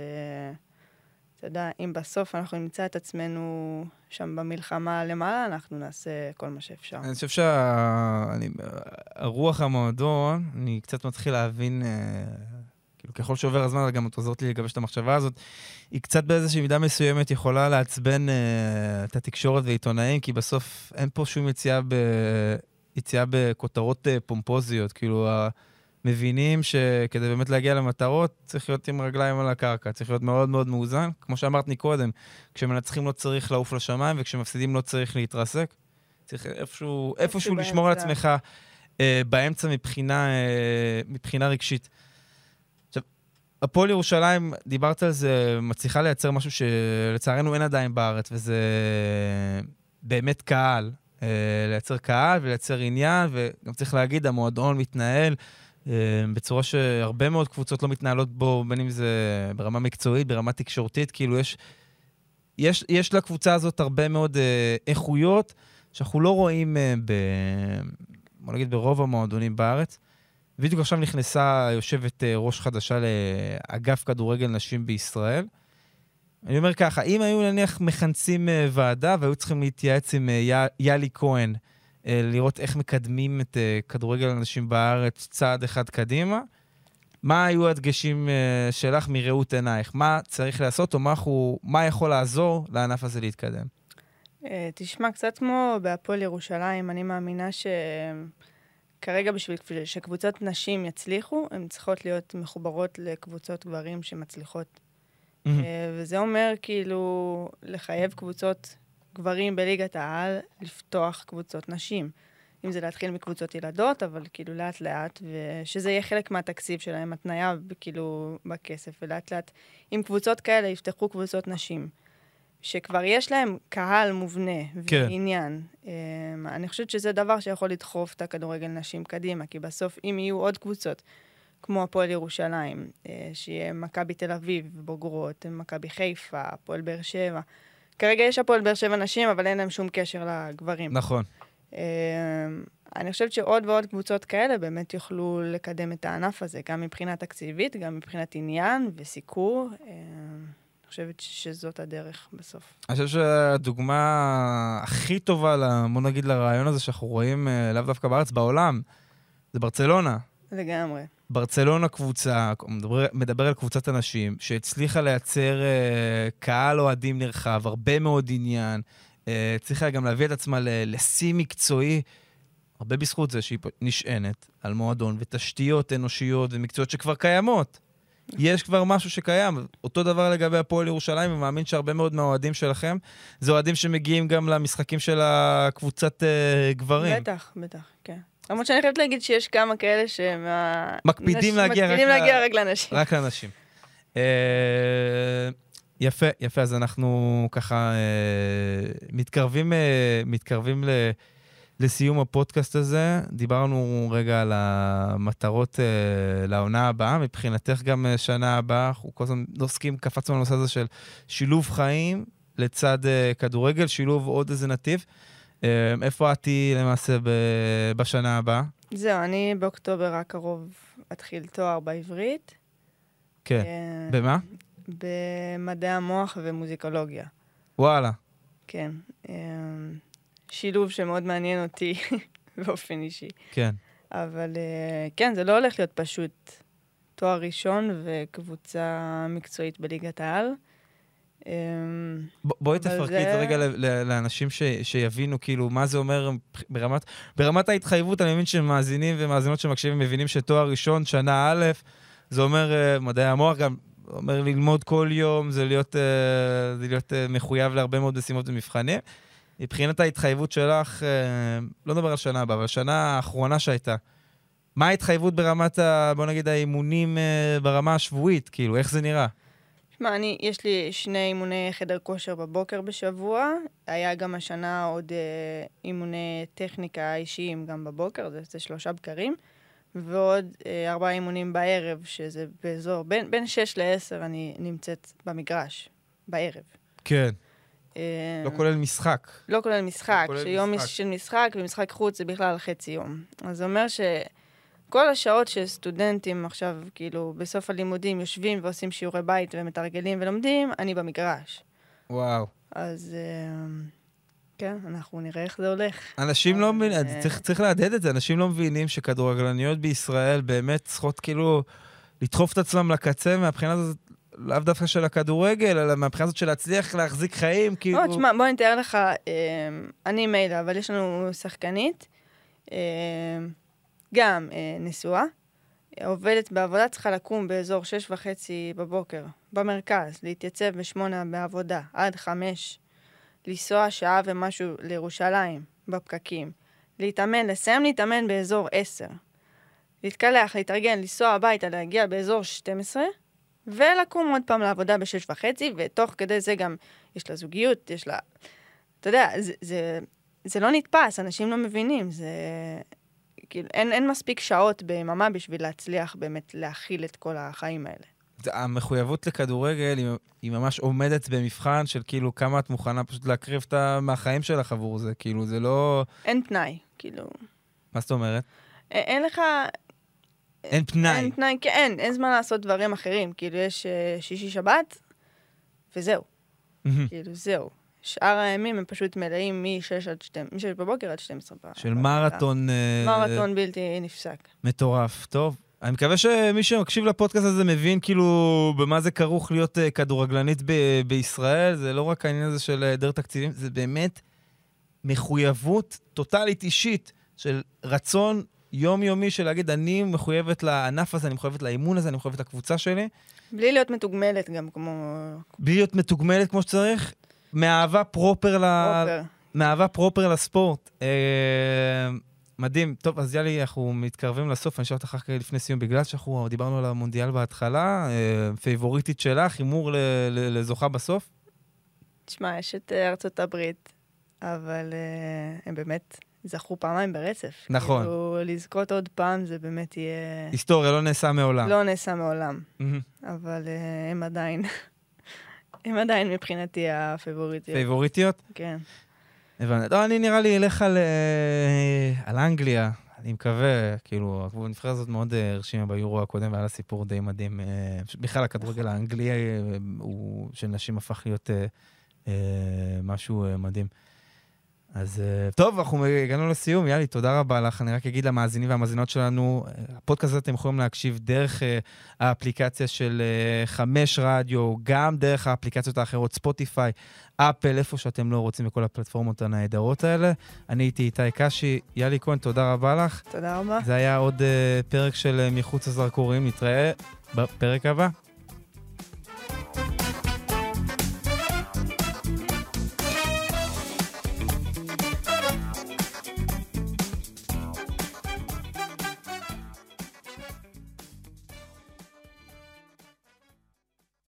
יודע, אם בסוף אנחנו נמצא את עצמנו שם במלחמה למעלה, אנחנו נעשה כל מה שאפשר. אני חושב שהרוח המועדון, אני קצת מתחיל להבין כאילו, ככל שעובר הזמן, גם את עוזרת לי לגבש את המחשבה הזאת, היא קצת באיזושהי מידה מסוימת יכולה לעצבן אה, את התקשורת ועיתונאים, כי בסוף אין פה שום יציאה, ב... יציאה בכותרות אה, פומפוזיות, כאילו, המבינים שכדי באמת להגיע למטרות, צריך להיות עם רגליים על הקרקע, צריך להיות מאוד מאוד מאוזן, כמו שאמרת מקודם, כשמנצחים לא צריך לעוף לשמיים, וכשמפסידים לא צריך להתרסק, צריך איפשהו, איפשהו לשמור על עצמך, באמצע מבחינה, מבחינה רגשית. עכשיו, הפועל ירושלים, דיברת על זה, מצליחה לייצר משהו שלצערנו אין עדיין בארץ, וזה באמת קהל. לייצר קהל ולייצר עניין, וגם צריך להגיד, המועדון מתנהל בצורה שהרבה מאוד קבוצות לא מתנהלות בו, בין אם זה ברמה מקצועית, ברמה תקשורתית, כאילו יש, יש, יש לקבוצה הזאת הרבה מאוד איכויות, שאנחנו לא רואים ב... בוא נגיד ברוב המועדונים בארץ, בדיוק עכשיו נכנסה יושבת ראש חדשה לאגף כדורגל נשים בישראל. אני אומר ככה, אם היו נניח מכנסים ועדה, והיו צריכים להתייעץ עם יאלי כהן, לראות איך מקדמים את כדורגל הנשים בארץ צעד אחד קדימה, מה היו הדגשים שלך מראות עינייך? מה צריך לעשות או מה, הוא, מה יכול לעזור לענף הזה להתקדם? תשמע, קצת כמו בהפועל ירושלים, אני מאמינה שכרגע בשביל שקבוצות נשים יצליחו, הן צריכות להיות מחוברות לקבוצות גברים שמצליחות. Mm-hmm. וזה אומר כאילו לחייב קבוצות גברים בליגת העל לפתוח קבוצות נשים. אם זה להתחיל מקבוצות ילדות, אבל כאילו לאט לאט, ושזה יהיה חלק מהתקציב שלהם, התניה כאילו בכסף, ולאט לאט עם קבוצות כאלה יפתחו קבוצות נשים. שכבר יש להם קהל מובנה ועניין. אני חושבת שזה דבר שיכול לדחוף את הכדורגל נשים קדימה, כי בסוף אם יהיו עוד קבוצות, כמו הפועל ירושלים, שיהיה מכבי תל אביב בוגרות, מכבי חיפה, הפועל באר שבע. כרגע יש הפועל באר שבע נשים, אבל אין להם שום קשר לגברים. נכון. אני חושבת שעוד ועוד קבוצות כאלה באמת יוכלו לקדם את הענף הזה, גם מבחינה תקציבית, גם מבחינת עניין וסיקור. אני חושבת שזאת הדרך בסוף. אני חושב שהדוגמה הכי טובה, בוא נגיד לרעיון הזה שאנחנו רואים לאו דווקא בארץ, בעולם, זה ברצלונה. לגמרי. ברצלונה קבוצה, מדבר, מדבר על קבוצת אנשים, שהצליחה לייצר uh, קהל אוהדים נרחב, הרבה מאוד עניין, uh, הצליחה גם להביא את עצמה לשיא מקצועי, הרבה בזכות זה שהיא נשענת על מועדון ותשתיות אנושיות ומקצועיות שכבר קיימות. יש כבר משהו שקיים, אותו דבר לגבי הפועל ירושלים, אני מאמין שהרבה מאוד מהאוהדים שלכם, זה אוהדים שמגיעים גם למשחקים של הקבוצת uh, גברים. בטח, בטח, כן. למרות שאני חייבת להגיד שיש כמה כאלה שמקפידים להגיע רק לנשים. רק לנשים. יפה, יפה, אז אנחנו ככה מתקרבים לסיום הפודקאסט הזה. דיברנו רגע על המטרות לעונה הבאה, מבחינתך גם שנה הבאה, אנחנו כל הזמן עוסקים, קפצנו על הנושא הזה של שילוב חיים לצד כדורגל, שילוב עוד איזה נתיב. איפה עתי למעשה בשנה הבאה? זהו, אני באוקטובר הקרוב אתחיל תואר בעברית. כן, במה? במדעי המוח ומוזיקולוגיה. וואלה. כן, שילוב שמאוד מעניין אותי באופן אישי. כן. אבל כן, זה לא הולך להיות פשוט תואר ראשון וקבוצה מקצועית בליגת העל. בואי תפרקי את זה רגע לאנשים שיבינו כאילו מה זה אומר ברמת ההתחייבות. אני מבין שמאזינים ומאזינות שמקשיבים מבינים שתואר ראשון שנה א' זה אומר מדעי המוח, גם אומר ללמוד כל יום, זה להיות מחויב להרבה מאוד משימות ומבחנים. מבחינת ההתחייבות שלך, לא נדבר על שנה הבאה, אבל השנה האחרונה שהייתה, מה ההתחייבות ברמת בוא נגיד האימונים ברמה השבועית, כאילו איך זה נראה? מה, אני, יש לי שני אימוני חדר כושר בבוקר בשבוע, היה גם השנה עוד אה, אימוני טכניקה אישיים גם בבוקר, זה, זה שלושה בקרים, ועוד אה, ארבעה אימונים בערב, שזה באזור, בין, בין שש לעשר אני נמצאת במגרש, בערב. כן, אה, לא כולל משחק. לא כולל משחק, לא כולל שיום משחק. של משחק ומשחק חוץ זה בכלל חצי יום. אז זה אומר ש... כל השעות שסטודנטים עכשיו, כאילו, בסוף הלימודים יושבים ועושים שיעורי בית ומתרגלים ולומדים, אני במגרש. וואו. אז, כן, אנחנו נראה איך זה הולך. אנשים לא מבינים, צריך להדהד את זה, אנשים לא מבינים שכדורגלניות בישראל באמת צריכות, כאילו, לדחוף את עצמם לקצה, מהבחינה הזאת, לאו דווקא של הכדורגל, אלא מהבחינה הזאת של להצליח להחזיק חיים, כאילו... או, תשמע, בוא נתאר לך, אני מילה, אבל יש לנו שחקנית, גם נשואה, עובדת בעבודה, צריכה לקום באזור שש וחצי בבוקר, במרכז, להתייצב בשמונה בעבודה, עד חמש, לנסוע שעה ומשהו לירושלים, בפקקים, להתאמן, לסיים להתאמן באזור עשר, להתקלח, להתארגן, לנסוע הביתה, להגיע באזור שתים עשרה, ולקום עוד פעם לעבודה בשש וחצי, ותוך כדי זה גם יש לה זוגיות, יש לה... אתה יודע, זה, זה, זה לא נתפס, אנשים לא מבינים, זה... כאילו, אין, אין מספיק שעות ביממה בשביל להצליח באמת להכיל את כל החיים האלה. המחויבות לכדורגל היא, היא ממש עומדת במבחן של כאילו כמה את מוכנה פשוט להקריב את מהחיים שלך עבור זה, כאילו זה לא... אין פנאי, כאילו... מה זאת אומרת? אין, אין לך... אין פנאי. אין פנאי, כן, אין, אין זמן לעשות דברים אחרים, כאילו יש שישי שבת וזהו, כאילו זהו. שאר הימים הם פשוט מלאים מ-שש בבוקר עד שתים עשרה. של מרתון... מרתון בלתי נפסק. מטורף, טוב. אני מקווה שמי שמקשיב לפודקאסט הזה מבין כאילו במה זה כרוך להיות כדורגלנית בישראל, זה לא רק העניין הזה של היעדר תקציבים, זה באמת מחויבות טוטלית אישית של רצון יומיומי של להגיד, אני מחויבת לענף הזה, אני מחויבת לאימון הזה, אני מחויבת לקבוצה שלי. בלי להיות מתוגמלת גם כמו... בלי להיות מתוגמלת כמו שצריך. מאהבה פרופר, ל... מאהבה פרופר לספורט. אה... מדהים. טוב, אז יאלי, אנחנו מתקרבים לסוף, אני שואלת אחר כך לפני סיום, בגלל שאנחנו דיברנו על המונדיאל בהתחלה, אה... פייבוריטית שלה, חימור ל... ל... לזוכה בסוף? תשמע, יש את ארצות הברית, אבל אה... הם באמת זכו פעמיים ברצף. נכון. כאילו, לזכות עוד פעם זה באמת יהיה... היסטוריה, לא נעשה מעולם. לא נעשה מעולם, mm-hmm. אבל אה... הם עדיין... הם עדיין מבחינתי הפייבוריטיות. פייבוריטיות? כן. הבנת. לא, אני נראה לי אלך על, על אנגליה. אני מקווה, כאילו, הנבחרת הזאת מאוד הרשימה ביורו הקודם, והיה לה סיפור די מדהים. בכלל, הכדורגל האנגלי הוא, של נשים הפך להיות אה, משהו מדהים. אז טוב, אנחנו הגענו לסיום. יאלי, תודה רבה לך. אני רק אגיד למאזינים והמאזינות שלנו, הפודקאסט הזה אתם יכולים להקשיב דרך האפליקציה של חמש רדיו, גם דרך האפליקציות האחרות, ספוטיפיי, אפל, איפה שאתם לא רוצים בכל הפלטפורמות הנהדרות האלה. אני הייתי איתי קשי. יאלי כהן, תודה רבה לך. תודה רבה. זה היה עוד פרק של מחוץ לזרקורים. נתראה בפרק הבא.